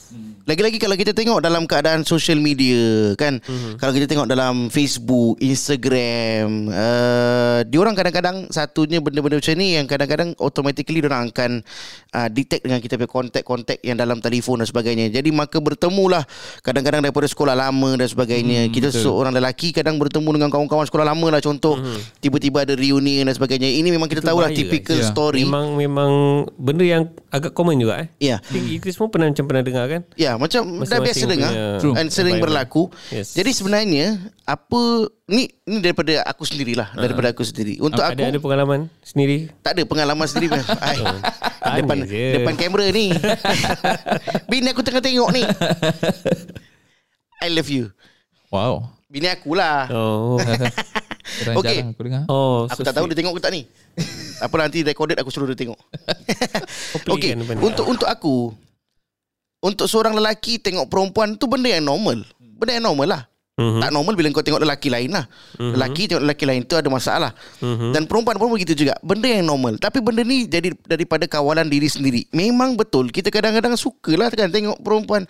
Lagi-lagi kalau kita tengok dalam keadaan social media kan, mm-hmm. kalau kita tengok dalam Facebook, Instagram, uh, diorang kadang-kadang satunya benda-benda macam ni yang kadang-kadang automatically diorang akan uh, detect dengan kita punya kontak-kontak yang dalam telefon dan sebagainya. Jadi maka bertemulah kadang-kadang daripada sekolah lama dan sebagainya. Mm, kita betul. seorang lelaki kadang bertemu dengan kawan-kawan sekolah lama lah contoh. Mm-hmm. Tiba-tiba ada reunion dan sebagainya. Ini memang kita tahulah typical guys. story. Yeah. Memang memang benda yang agak common juga eh. Ya. Yeah. Kita semua pernah macam pernah dengar kan? Ya, macam masing-masing dah biasa dengar dan sering berlaku. Yes. Jadi sebenarnya apa ni ni daripada aku sendirilah, uh-huh. daripada aku sendiri. Untuk ada, aku ada pengalaman sendiri? Tak ada pengalaman sendiri. Ay, depan je. depan kamera ni. Bini aku tengah tengok ni. I love you. Wow. Bini akulah. Oh. Okey. Aku dengar. Oh, aku so tak sweet. tahu dia tengok ke tak ni. Apa nanti recorded aku suruh dia tengok. Okey. Untuk untuk aku, untuk seorang lelaki tengok perempuan tu benda yang normal. Benda yang normal lah. Uh-huh. Tak normal bila kau tengok lelaki lain lah. Uh-huh. Lelaki tengok lelaki lain tu ada masalah. Uh-huh. Dan perempuan pun begitu juga. Benda yang normal. Tapi benda ni jadi daripada kawalan diri sendiri. Memang betul. Kita kadang-kadang sukalah kan tengok perempuan.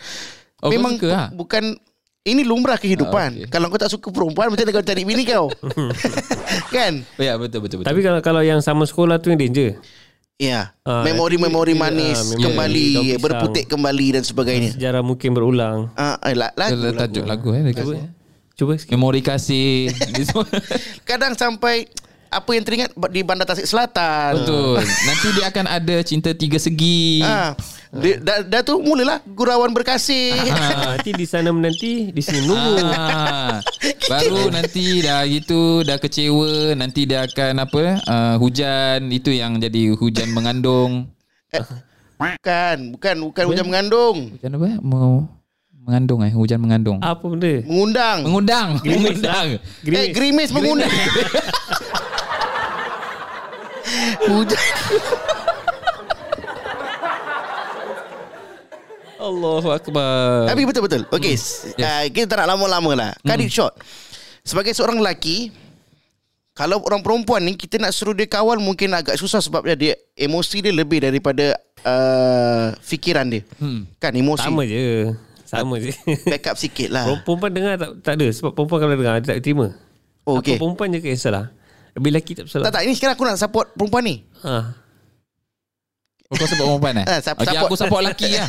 Oh, memang suka, ha? bukan... Ini lumrah kehidupan. Ah, okay. Kalau kau tak suka perempuan, macam mana kau cari bini kau? Kan? Oh, ya, betul, betul, betul. Tapi kalau kalau yang sama sekolah tu yang danger. Ya, ah, memori-memori manis ah, kembali, berputik kembali dan sebagainya. Sejarah mungkin berulang. Ah, eh, lagu, lagu, tajuk lagu, lagu eh, cuba, cuba sikit. Memori kasih. Kadang sampai apa yang teringat di Bandar Tasik Selatan. Betul. Nanti dia akan ada Cinta Tiga Segi. Ha. Dia, dah, dah tu mulalah Gurauan Berkasih. Ha, nanti di sana menanti, di sini menunggu. Ha, baru nanti dah gitu, dah kecewa, nanti dia akan apa? Uh, hujan, itu yang jadi hujan mengandung. Eh, bukan, bukan, bukan hujan mengandung. Hujan apa? Mau mengandung eh hujan mengandung. Apa benda? Mengundang. Mengundang. Gerimis. Mengundang. Gerimis. Eh, gerimis mengundang. Hujan. Allahu Akbar. Tapi betul-betul. Okey, hmm. yes. uh, kita tak nak lama-lama lah. Cut hmm. it short. Sebagai seorang lelaki, kalau orang perempuan ni kita nak suruh dia kawal mungkin agak susah sebab dia emosi dia lebih daripada uh, fikiran dia. Hmm. Kan emosi. Sama je. Sama je. Back up sikit lah. Perempuan dengar tak, tak ada. Sebab perempuan kalau dengar dia tak terima. Oh, okay. Apa perempuan je ke yang salah. Lebih lelaki tak salah. Tak tak, ini sekarang aku nak support perempuan ni. Ha. Kau support perempuan eh? Ha, support, okay, aku support lelaki lah.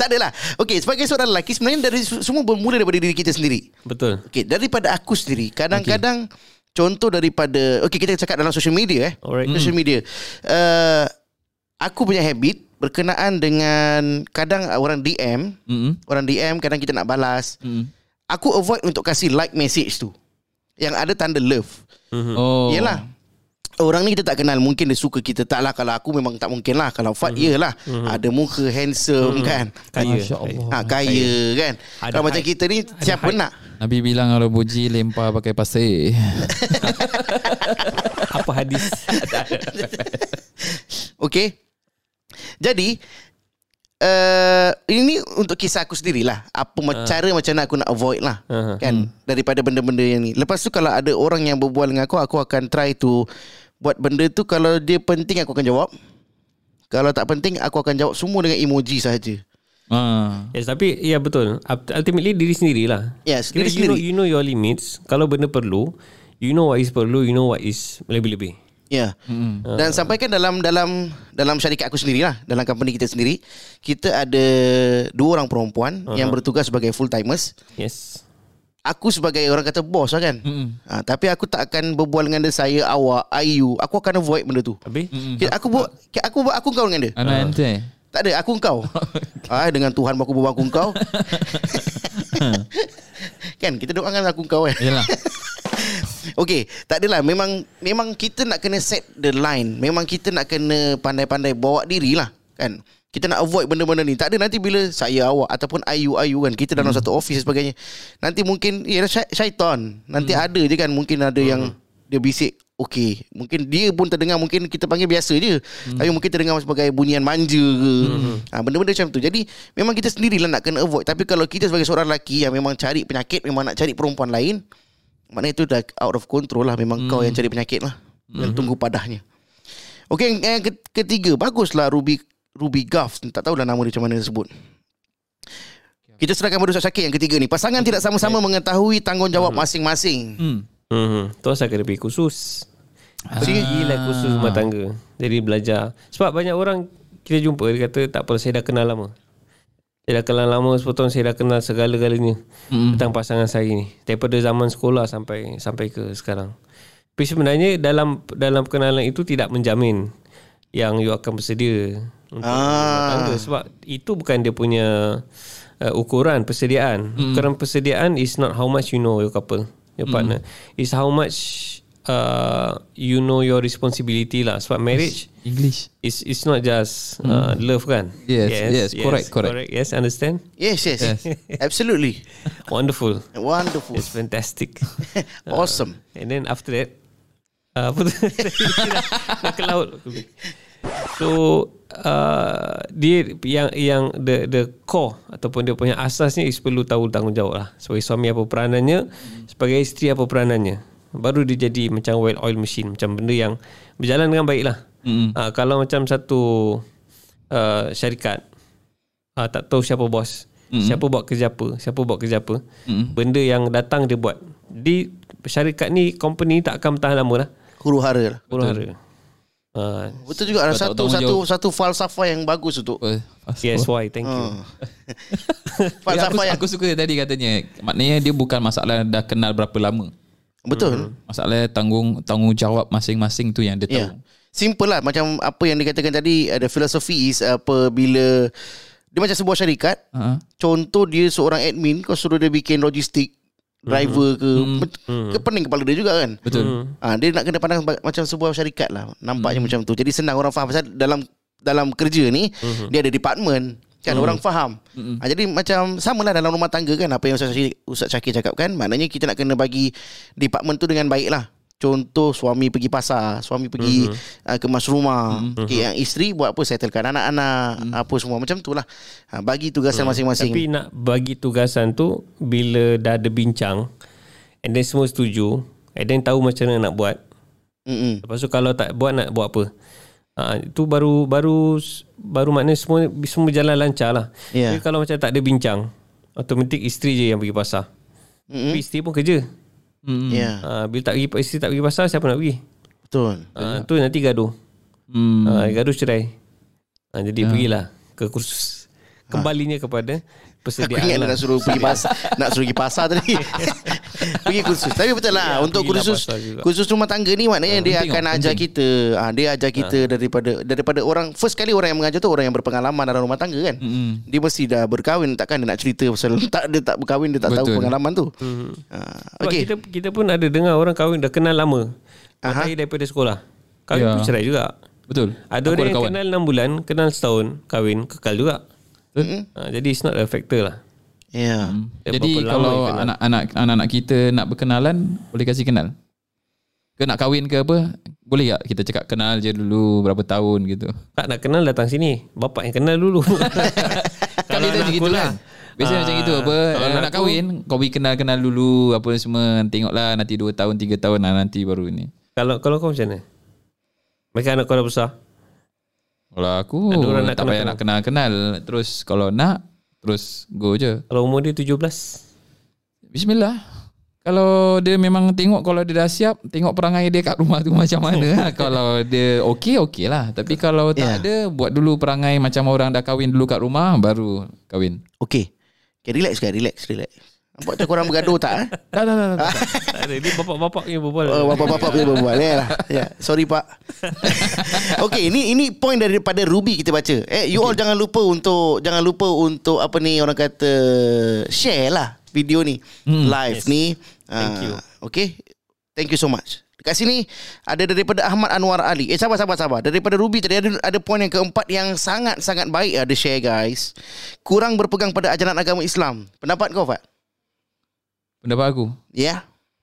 Tak adalah. Okey, sebagai seorang lelaki sebenarnya dari semua bermula daripada diri kita sendiri. Betul. Okey, daripada aku sendiri. Kadang-kadang okay. contoh daripada okey kita cakap dalam social media eh. Alright. Social hmm. media. Uh, aku punya habit berkenaan dengan kadang orang D M, mm-hmm. orang D M kadang kita nak balas. Mm-hmm. Aku avoid untuk kasih like message tu. Yang ada tanda love. Mm-hmm. Oh. Yalah. Orang ni kita tak kenal, mungkin dia suka kita. Tak lah, kalau aku memang tak mungkin lah. Kalau Fad, mm-hmm. yelah mm-hmm. ada muka handsome, mm-hmm. kan. Kaya, ha, kaya, kaya kan. Ada kalau macam kita ni siapa nak? Nabi bilang kalau buji lempar pakai pasir. Apa hadis? Okay. Jadi uh, ini untuk kisah aku sendirilah. Apa uh. cara macam mana aku nak avoid lah, uh-huh. kan, hmm. daripada benda-benda yang ni. Lepas tu kalau ada orang yang berbual dengan aku, aku akan try to buat benda tu. Kalau dia penting aku akan jawab. Kalau tak penting aku akan jawab semua dengan emoji sahaja. Uh. Yes, tapi ya betul. Ultimately diri sendirilah. Yes, diri sendiri. You know, you know your limits. Kalau benda perlu, you know what is perlu, you know what is lebih-lebih. Ya. Yeah. Mm-hmm. Uh. Dan sampaikan dalam dalam dalam syarikat aku sendirilah, dalam company kita sendiri, kita ada dua orang perempuan uh-huh. yang bertugas sebagai full timers. Yes. Aku sebagai orang kata bos lah kan. Mm-hmm. Ha, tapi aku tak akan berbual dengan dia saya, awak, ayu. Aku akan avoid benda tu. Habis? Mm-hmm. Aku buat aku buat aku, aku kau dengan dia. Anak uh. Tak ada, aku engkau. Ah, dengan Tuhan aku berbual aku engkau. Kan kita doakan aku engkau kan. Yalah. Okey, tak adalah, memang memang kita nak kena set the line. Memang kita nak kena pandai-pandai bawa dirilah kan. Kita nak avoid benda-benda ni. Tak ada nanti bila saya, awak ataupun ayu-ayu kan, kita dalam hmm. satu office dan sebagainya. Nanti mungkin ya syaitan. Nanti hmm. ada je kan, mungkin ada hmm. yang dia bisik. Okey, mungkin dia pun terdengar, mungkin kita panggil biasa je. Hmm. Tapi mungkin terdengar sebagai bunyian manja ke. Hmm. Ha, benda-benda macam tu. Jadi memang kita sendirilah nak kena avoid. Tapi kalau kita sebagai seorang lelaki yang memang cari penyakit, memang nak cari perempuan lain, maknanya itu dah out of control lah. Memang hmm. kau yang cari penyakit lah. Dan hmm. tunggu padahnya. Okey, yang ketiga, baguslah Ruby Ruby Gaf, tak tahulah nama dia macam mana sebut. Kita serahkan pada Ustaz Syakir yang ketiga ni. Pasangan tidak sama-sama mengetahui tanggungjawab hmm. masing-masing. Hmm. Hmm. Tuan saya kena pergi kursus. Pergilah ah. kursus rumah tangga. Jadi belajar. Sebab banyak orang kita jumpa dia kata tak apa, saya dah kenal lama. Saya dah kenal lama sepotong, saya dah kenal segala-galanya hmm. tentang pasangan saya ni. Daripada zaman sekolah sampai sampai ke sekarang. Tapi sebenarnya dalam dalam perkenalan itu tidak menjamin yang you akan bersedia untuk ah. tangga. Sebab itu bukan dia punya uh, ukuran persediaan. Mm. Ukuran persediaan is not how much you know your couple, your mm. partner. Is how much uh, you know your responsibility lah. Sebab marriage English is it's not just uh, mm. love kan. Yes, yes, yes, yes correct, yes, correct, correct. Yes, understand? Yes, yes, yes. Absolutely. Wonderful. Wonderful. It's fantastic. Awesome. Uh, and then after that, uh, apa tu? Nak ke laut. So uh, dia yang yang the the core ataupun dia punya asasnya is perlu tahu tanggungjawab lah. Sebagai suami apa peranannya, hmm. sebagai isteri apa peranannya. Baru dia jadi macam well oil machine, macam benda yang berjalan dengan baik lah. Hmm. Uh, kalau macam satu uh, syarikat uh, tak tahu siapa bos, hmm. siapa buat kerja apa, siapa buat kerja apa, hmm. benda yang datang dia buat. Di syarikat ni, company ni tak akan bertahan lama lah. Huru-hara lah. Huru-hara. Uh, Betul juga ada satu satu satu falsafah yang bagus untuk uh, yes why thank you. Uh. Falsafah aku, yang aku suka tadi katanya. Maknanya dia bukan masalah dah kenal berapa lama. Betul. Masalah tanggung tanggungjawab masing-masing tu yang dia tahu. Yeah. Simple lah, macam apa yang dikatakan tadi, ada filosofi is apa, bila dia macam sebuah syarikat, uh-huh. contoh dia seorang admin, kau suruh dia bikin logistik, driver ke, hmm. ke pening kepala dia juga kan. Betul. Ha, dia nak kena pandang macam sebuah syarikat lah, nampaknya hmm. macam tu. Jadi senang orang faham, pasal dalam dalam kerja ni hmm. dia ada department kan, hmm. orang faham. Hmm. Ha, jadi macam samalah dalam rumah tangga kan, apa yang Ustaz Syakir, Ustaz Syakir cakap kan, maknanya kita nak kena bagi department tu dengan baik lah. Contoh suami pergi pasar, suami pergi mm-hmm. uh, kemas rumah, mm-hmm. okay, yang isteri buat apa, settlekan anak-anak, mm-hmm. apa semua macam tu lah. Ha, bagi tugasan mm. masing-masing. Tapi nak bagi tugasan tu bila dah ada bincang and then semua setuju and then tahu macam mana nak buat. Mm-hmm. Lepas tu kalau tak buat nak buat apa? Ha, itu baru baru baru maknanya semua semua jalan lancar lah. Yeah. Tapi kalau macam tak ada bincang, automatik isteri je yang pergi pasar. Mm-hmm. Tapi isteri pun kerja. Mm. Yeah. Uh, bila tak pergi, isteri tak pergi pasar, siapa nak pergi? Betul. Uh, tu nanti gaduh. Mm. Uh, gaduh cerai. Uh, jadi yeah. pergilah ke kursus. Kembalinya ha. kepada persediaan. Aku ingat lah. nak suruh pergi pasar, nak suruh pergi pasar tadi. Pergi kursus. Tapi betul lah, ya, untuk kursus kursus rumah tangga ni maknanya uh, dia penting, akan penting. ajar kita. Ha, dia ajar kita ha. daripada daripada orang, first kali orang yang mengajar tu orang yang berpengalaman dalam rumah tangga kan. Mm-hmm. Dia mesti dah berkahwin, takkan dia nak cerita pasal tak dia tak berkahwin, dia tak betul. tahu pengalaman tu. Mm-hmm. Ha, okay. Kita kita pun ada dengar orang kahwin dah kenal lama. Dari daripada sekolah. Kahwin yeah. pun cerai juga. Betul. Ada orang yang kenal enam bulan, kenal setahun, kahwin kekal juga. Mm-hmm. Ha, jadi it's not a factor lah. Yeah. Hmm. Jadi kalau anak-anak anak-anak kita nak berkenalan, boleh kasih kenal. Ke nak kahwin ke apa, boleh tak kita cakap kenal je dulu berapa tahun gitu. Tak nak kenal datang sini, bapak yang kenal dulu. Kalau nak gitu lah. Biasanya aa, macam itu apa, nak, nak kahwin, kau pergi kenal-kenal dulu apa semua, tengoklah nanti dua tahun, tiga tahun lah, nanti baru ni. Kalau kalau kau macam mana? Macam anak kau dah besar. Kalau aku tak kenal payah kenal. nak kenal-kenal. Terus kalau nak, terus go je. Kalau umur dia tujuh belas, bismillah. Kalau dia memang tengok, kalau dia dah siap, tengok perangai dia kat rumah tu macam mana. Kalau dia okey, okey lah. Tapi kalau tak yeah. ada, buat dulu perangai macam orang dah kahwin dulu kat rumah, baru kahwin. Okey, okay, relax kan, relax, relax. Nampak tu korang bergaduh tak? Eh? Tak, tak, tak, tak, tak. tak ada. Ini bapak-bapak punya berbual. Oh, bapak-bapak punya berbual. Ya lah. Ya. Sorry pak. Okay, ini ini point daripada Ruby kita baca. Eh, you okay. all jangan lupa untuk jangan lupa untuk apa ni orang kata share lah video ni. Hmm. Live yes. ni. Thank uh, you. Okay. Thank you so much. Dekat sini ada daripada Ahmad Anwar Ali. Eh sabar sabar sabar. Daripada Ruby tadi ada ada poin yang keempat yang sangat sangat baik ada share guys. Kurang berpegang pada ajaran agama Islam. Pendapat kau Fat? Pendapat aku? Ya. Yeah.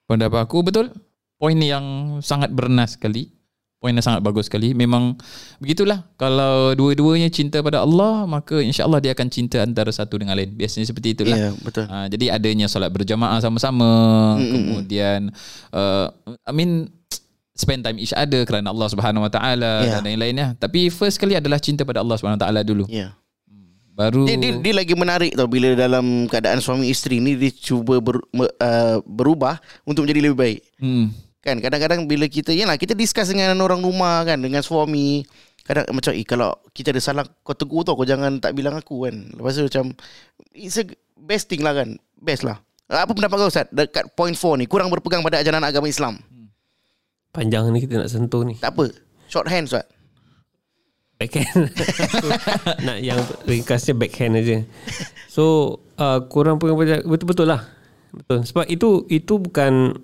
Pendapat aku betul. Poin yang sangat bernas sekali. Poin yang sangat bagus sekali. Memang begitulah. Kalau dua-duanya cinta pada Allah, maka insya-Allah dia akan cinta antara satu dengan lain. Biasanya seperti itulah. Ya, yeah, betul. Ha, jadi adanya solat berjamaah sama-sama, mm-hmm. kemudian uh, I mean spend time each other kerana Allah Subhanahu Wa Taala yeah. dan lain-lainnya. Tapi first kali adalah cinta pada Allah Subhanahu Wa Taala dulu. Ya. Yeah. Baru dia, dia, dia lagi menarik tau bila dalam keadaan suami isteri ni dia cuba ber, uh, berubah untuk menjadi lebih baik. Hmm. Kan kadang-kadang bila kita yalah kita discuss dengan orang rumah kan, dengan suami, kadang macam eh kalau kita ada salah kau tegur tau, kau jangan tak bilang aku kan. Lepas tu macam it's a best thing lah kan. Best lah. Apa pendapat kau Ustaz dekat point empat ni, kurang berpegang pada ajaran agama Islam? Panjang ni kita nak sentuh ni. Tak apa. Shorthand Ustaz. Backhand. Nak yang ringkasnya backhand aja. So uh, kurang pun betul-betul lah. Betul. Sebab itu itu bukan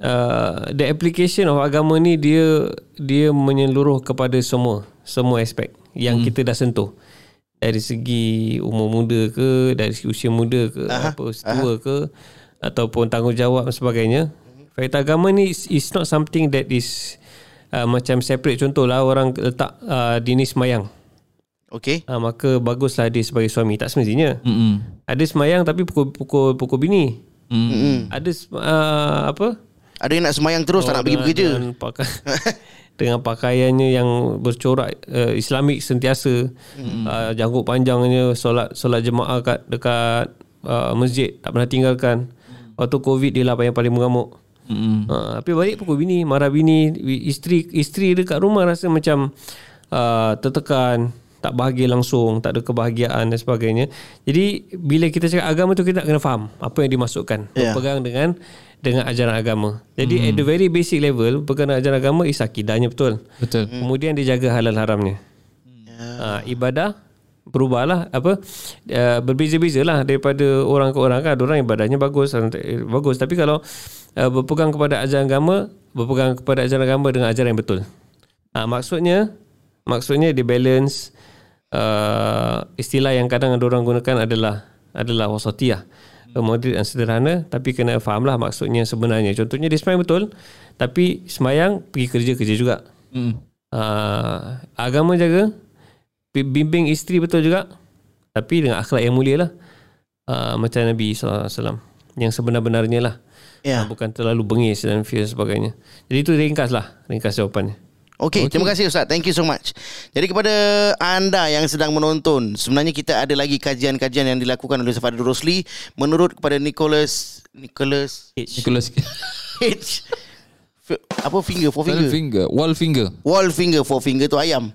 uh, the application of agama ni, dia dia menyeluruh kepada semua semua aspek yang hmm. kita dah sentuh. Dari segi umur muda ke, dari segi usia muda ke, aha, apa tua ke, ataupun tanggungjawab dan sebagainya. Fakta agama ni is, is not something that is Uh, macam separate. Contohlah orang letak uh, dini semayang, okay. uh, maka baguslah dia sebagai suami. Tak semestinya mm-hmm. ada semayang tapi pukul pukul, pukul bini. Mm-hmm. Ada uh, apa? Ada yang nak semayang terus, oh, tak nak pergi bekerja dengan, pakai- dengan pakaiannya yang bercorak uh, Islamik sentiasa. Mm-hmm. uh, Janggut panjangnya, solat solat jemaah kat, dekat uh, masjid tak pernah tinggalkan. Waktu COVID dia lah yang paling mengamuk. Mm-hmm. Ha, tapi balik pukul bini, marah bini, isteri isteri dekat rumah rasa macam uh, tertekan, tak bahagia langsung, tak ada kebahagiaan dan sebagainya. Jadi bila kita cakap agama tu, kita nak kena faham apa yang dimasukkan, yeah. berpegang dengan dengan ajaran agama. Jadi mm. at the very basic level, berpegang dengan ajaran agama is akidahnya betul. Betul. Mm. Kemudian dia jaga halal haramnya. Yeah. Ha, ibadah berubahlah apa uh, berbeza-bezalah daripada orang ke orang kan. Ada orang ibadahnya bagus bagus tapi kalau uh, berpegang kepada ajaran agama, berpegang kepada ajaran agama dengan ajaran yang betul. Uh, maksudnya maksudnya dia balance. Uh, istilah yang kadang ada orang gunakan adalah adalah wasatiyah. Moderate dan sederhana, tapi kena fahamlah maksudnya sebenarnya. Contohnya dia semayang betul, tapi semayang pergi kerja-kerja juga. Mm. Uh, agama jaga, bimbing isteri betul juga, tapi dengan akhlak yang mulia lah, uh, macam Nabi sallallahu alaihi wasallam yang sebenar-benarnya lah, yeah. uh, bukan terlalu bengis dan fear sebagainya. Jadi itu ringkas lah, ringkas jawapannya. Okay, okay, terima kasih Ustaz. Thank you so much. Jadi kepada anda yang sedang menonton, sebenarnya kita ada lagi kajian-kajian yang dilakukan oleh Ustaz Fali Rosli menurut kepada Nicholas Nicholas H. Nicholas H. Apa finger, four finger. finger, wall finger, wall finger, four finger tu ayam.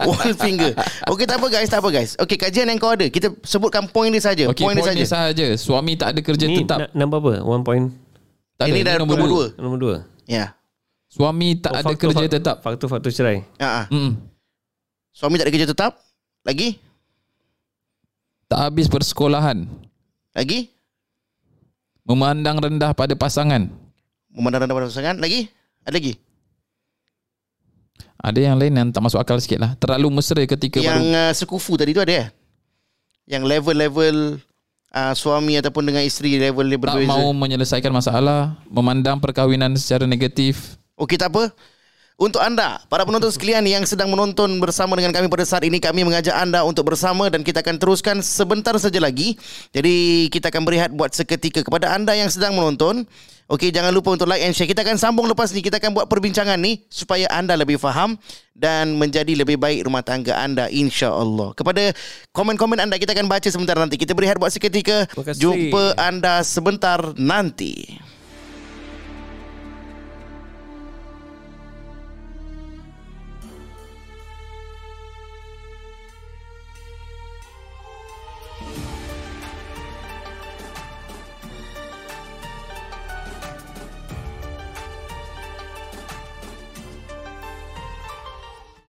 Wall finger. Okey, tak apa guys, tak apa guys. Okey, kajian yang kau ada, kita sebutkan poin dia saja. Okay, poin dia saja. saja. Suami tak ada kerja ini tetap. Nombor apa? One point. Tak ini ada. Ini nombor dua. Nombor dua. Ya. Suami tak oh, ada faktor, kerja faktor, tetap. Faktor-faktor cerai. Ha. Hmm. Suami tak ada kerja tetap. Lagi? Tak habis persekolahan. Lagi? Memandang rendah pada pasangan. Memandang rendah pada pasangan. Lagi? Ada lagi? Ada yang lain yang tak masuk akal sikit lah. Terlalu mesra ketika yang baru... sekufu tadi tu ada ya? Yang level-level uh, suami ataupun dengan isteri level dia berbeza. Tak mahu menyelesaikan masalah. Memandang perkahwinan secara negatif. Okey, tak apa. Untuk anda, para penonton sekalian yang sedang menonton bersama dengan kami pada saat ini, kami mengajak anda untuk bersama dan kita akan teruskan sebentar saja lagi. Jadi kita akan berehat buat seketika. Kepada anda yang sedang menonton, okey, jangan lupa untuk like and share. Kita akan sambung lepas ni. Kita akan buat perbincangan ni supaya anda lebih faham dan menjadi lebih baik rumah tangga anda, insya-Allah. Kepada komen-komen anda, kita akan baca sebentar nanti. Kita berehat buat seketika. Jumpa anda sebentar nanti.